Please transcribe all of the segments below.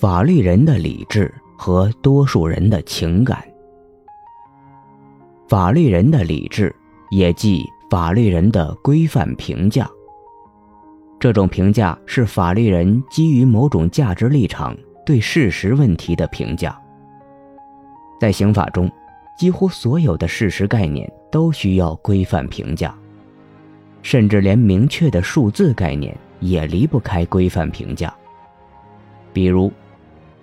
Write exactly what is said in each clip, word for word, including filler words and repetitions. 法律人的理智和多数人的情感。法律人的理智也即法律人的规范评价，这种评价是法律人基于某种价值立场对事实问题的评价。在刑法中，几乎所有的事实概念都需要规范评价，甚至连明确的数字概念也离不开规范评价。比如，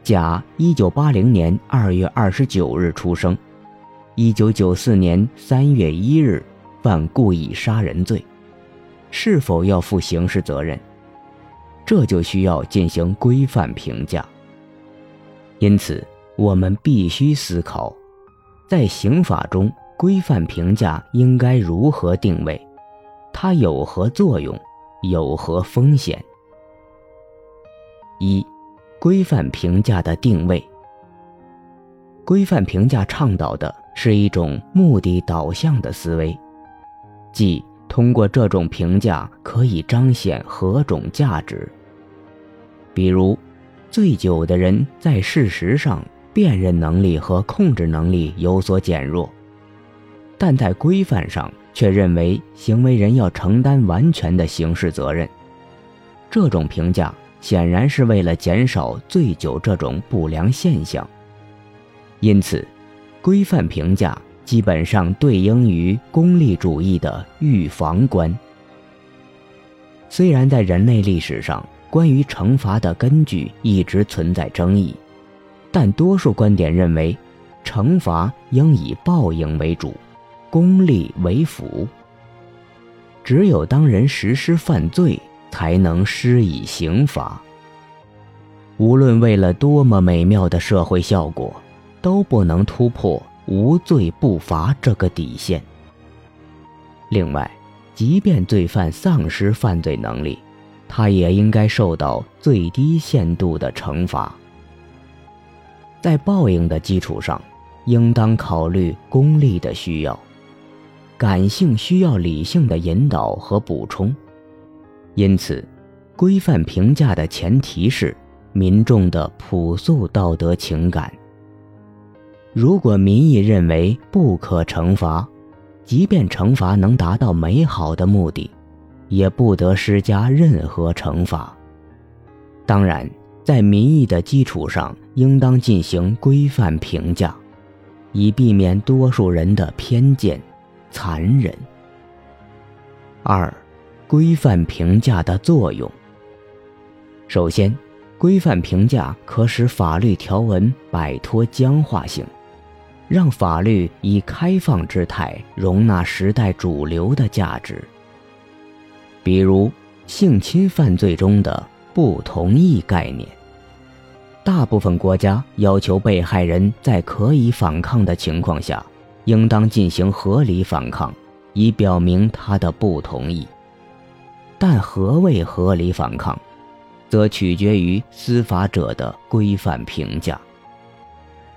甲一九八零年二月二十九日出生，一九九四年三月一日犯故意杀人罪，是否要负刑事责任？这就需要进行规范评价。因此，我们必须思考，在刑法中规范评价应该如何定位，它有何作用，有何风险？一、规范评价的定位。规范评价倡导的是一种目的导向的思维，即通过这种评价可以彰显何种价值。比如，醉酒的人在事实上辨认能力和控制能力有所减弱，但在规范上却认为行为人要承担完全的刑事责任。这种评价显然是为了减少醉酒这种不良现象，因此规范评价基本上对应于功利主义的预防观。虽然在人类历史上关于惩罚的根据一直存在争议，但多数观点认为惩罚应以报应为主，功利为辅，只有当人实施犯罪才能施以刑罚。无论为了多么美妙的社会效果，都不能突破无罪不罚这个底线。另外，即便罪犯丧失犯罪能力，他也应该受到最低限度的惩罚。在报应的基础上，应当考虑功利的需要，感性需要理性的引导和补充。因此，规范评价的前提是民众的朴素道德情感。如果民意认为不可惩罚，即便惩罚能达到美好的目的，也不得施加任何惩罚。当然，在民意的基础上，应当进行规范评价，以避免多数人的偏见、残忍。二、规范评价的作用。首先，规范评价可使法律条文摆脱僵化性，让法律以开放之态容纳时代主流的价值。比如，性侵犯罪中的不同意概念，大部分国家要求被害人在可以反抗的情况下，应当进行合理反抗，以表明他的不同意。但何谓合理反抗，则取决于司法者的规范评价。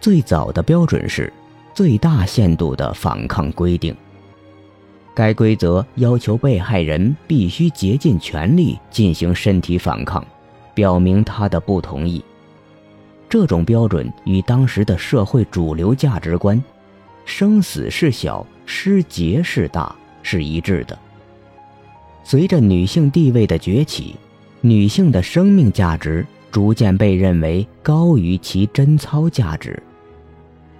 最早的标准是最大限度的反抗规定，该规则要求被害人必须竭尽全力进行身体反抗，表明他的不同意。这种标准与当时的社会主流价值观“生死是小，失节是大”是一致的。随着女性地位的崛起，女性的生命价值逐渐被认为高于其贞操价值，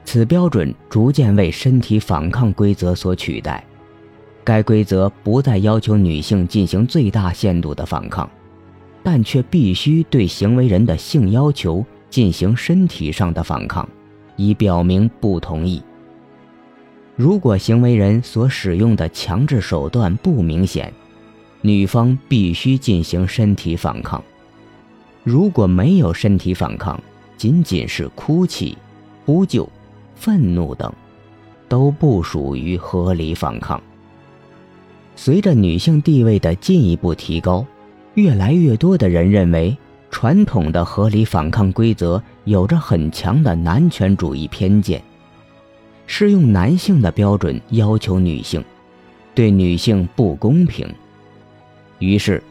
此标准逐渐为身体反抗规则所取代。该规则不再要求女性进行最大限度的反抗，但却必须对行为人的性要求进行身体上的反抗，以表明不同意。如果行为人所使用的强制手段不明显，女方必须进行身体反抗。如果没有身体反抗，仅仅是哭泣、呼救、愤怒等，都不属于合理反抗。随着女性地位的进一步提高，越来越多的人认为传统的合理反抗规则有着很强的男权主义偏见，是用男性的标准要求女性，对女性不公平。于是，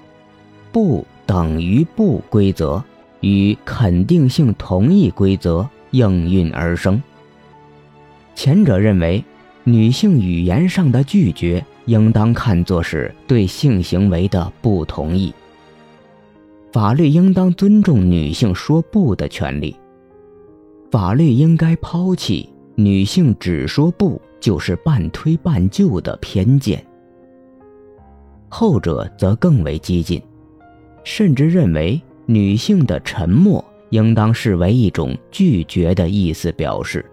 不等于不规则与肯定性同意规则应运而生。前者认为，女性语言上的拒绝应当看作是对性行为的不同意，法律应当尊重女性说不的权利，法律应该抛弃女性只说不就是半推半就的偏见。后者则更为激进，甚至认为女性的沉默应当视为一种拒绝的意思表示。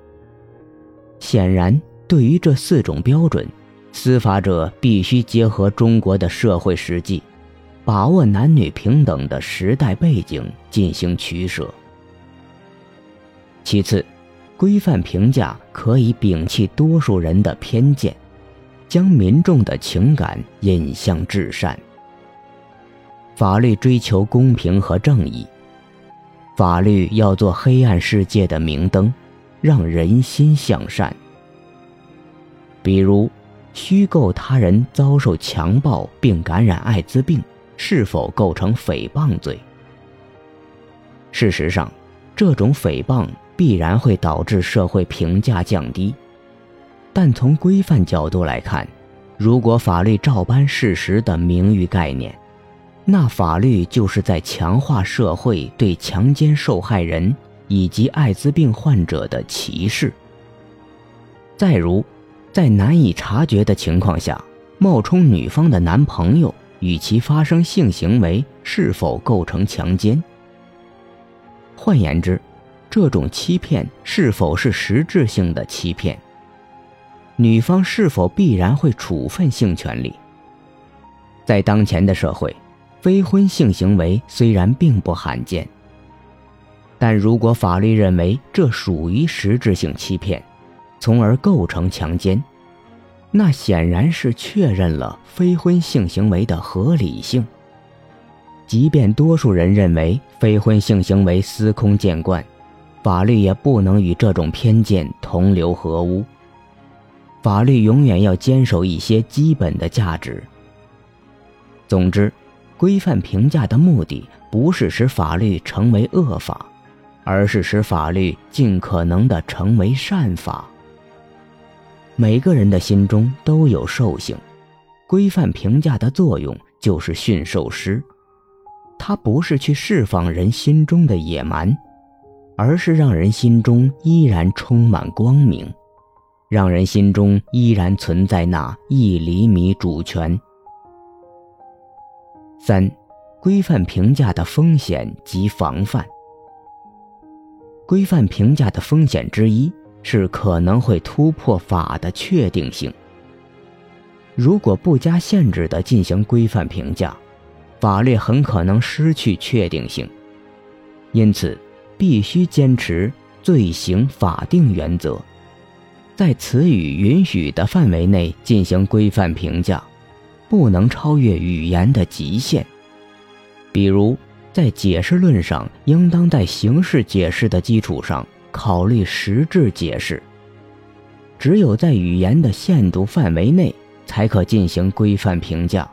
显然，对于这四种标准，司法者必须结合中国的社会实际，把握男女平等的时代背景进行取舍。其次，规范评价可以摒弃多数人的偏见，将民众的情感引向至善。法律追求公平和正义，法律要做黑暗世界的明灯，让人心向善。比如，虚构他人遭受强暴并感染艾滋病，是否构成诽谤罪？事实上，这种诽谤必然会导致社会评价降低，但从规范角度来看，如果法律照搬事实的名誉概念，那法律就是在强化社会对强奸受害人以及艾滋病患者的歧视。再如，在难以察觉的情况下，冒充女方的男朋友与其发生性行为是否构成强奸？换言之，这种欺骗是否是实质性的欺骗？女方是否必然会处分性权利？在当前的社会，非婚性行为虽然并不罕见，但如果法律认为这属于实质性欺骗，从而构成强奸，那显然是确认了非婚性行为的合理性。即便多数人认为非婚性行为司空见惯，法律也不能与这种偏见同流合污。法律永远要坚守一些基本的价值。总之，规范评价的目的不是使法律成为恶法，而是使法律尽可能地成为善法。每个人的心中都有兽性，规范评价的作用就是驯兽师，它不是去释放人心中的野蛮，而是让人心中依然充满光明，让人心中依然存在那一厘米主权。三、规范评价的风险及防范。规范评价的风险之一是可能会突破法的确定性。如果不加限制地进行规范评价，法律很可能失去确定性，因此必须坚持罪行法定原则，在词语允许的范围内进行规范评价，不能超越语言的极限。比如，在解释论上，应当在形式解释的基础上考虑实质解释，只有在语言的限度范围内才可进行规范评价。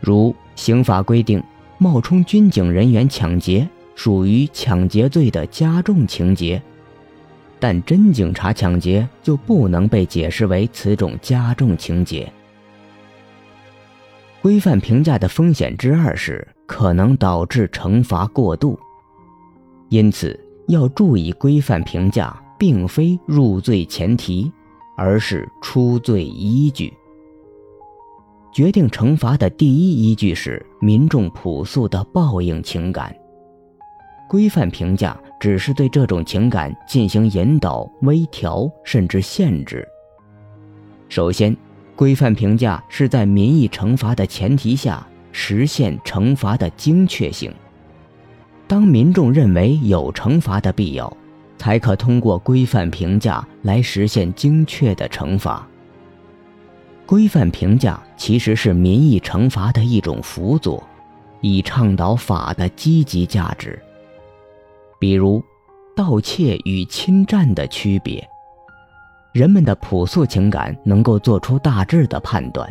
如刑法规定，冒充军警人员抢劫属于抢劫罪的加重情节，但真警察抢劫就不能被解释为此种加重情节。规范评价的风险之二是可能导致惩罚过度，因此要注意规范评价并非入罪前提，而是出罪依据。决定惩罚的第一依据是民众朴素的报应情感，规范评价只是对这种情感进行引导、微调甚至限制。首先，规范评价是在民意惩罚的前提下实现惩罚的精确性。当民众认为有惩罚的必要，才可通过规范评价来实现精确的惩罚。规范评价其实是民意惩罚的一种辅佐，以倡导法的积极价值。比如，盗窃与侵占的区别。人们的朴素情感能够做出大致的判断，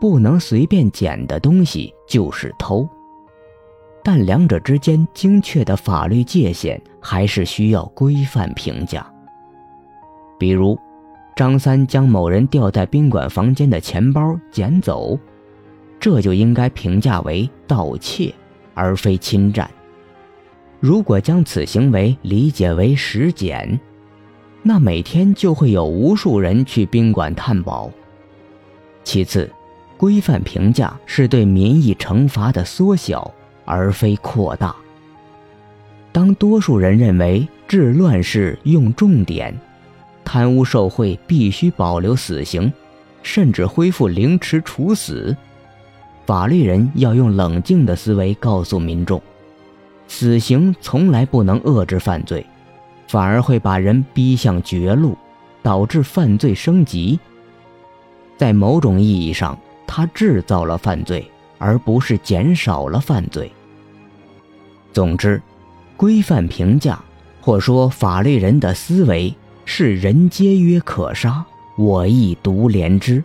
不能随便捡的东西就是偷。但两者之间精确的法律界限还是需要规范评价。比如，张三将某人吊在宾馆房间的钱包捡走，这就应该评价为盗窃，而非侵占。如果将此行为理解为拾捡，那每天就会有无数人去宾馆探宝。其次，规范评价是对民意惩罚的缩小，而非扩大。当多数人认为治乱世用重典，贪污受贿必须保留死刑，甚至恢复凌迟处死，法律人要用冷静的思维告诉民众，死刑从来不能遏制犯罪，反而会把人逼向绝路，导致犯罪升级。在某种意义上，它制造了犯罪，而不是减少了犯罪。总之，规范评价，或说法律人的思维，是人皆曰可杀，我亦独怜之，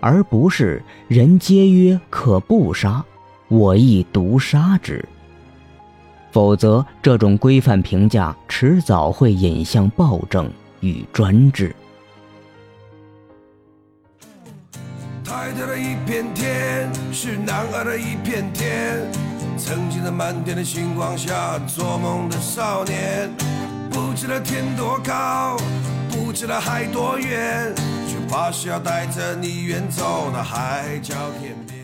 而不是人皆曰可不杀，我亦独杀之。否则，这种规范评价迟早会引向暴政与专制。台北的一片天，是男儿的一片天，曾经的满天的星光下，做梦的少年，不知道天多高，不知道海多远，却怕是要带着你远走到海角天边。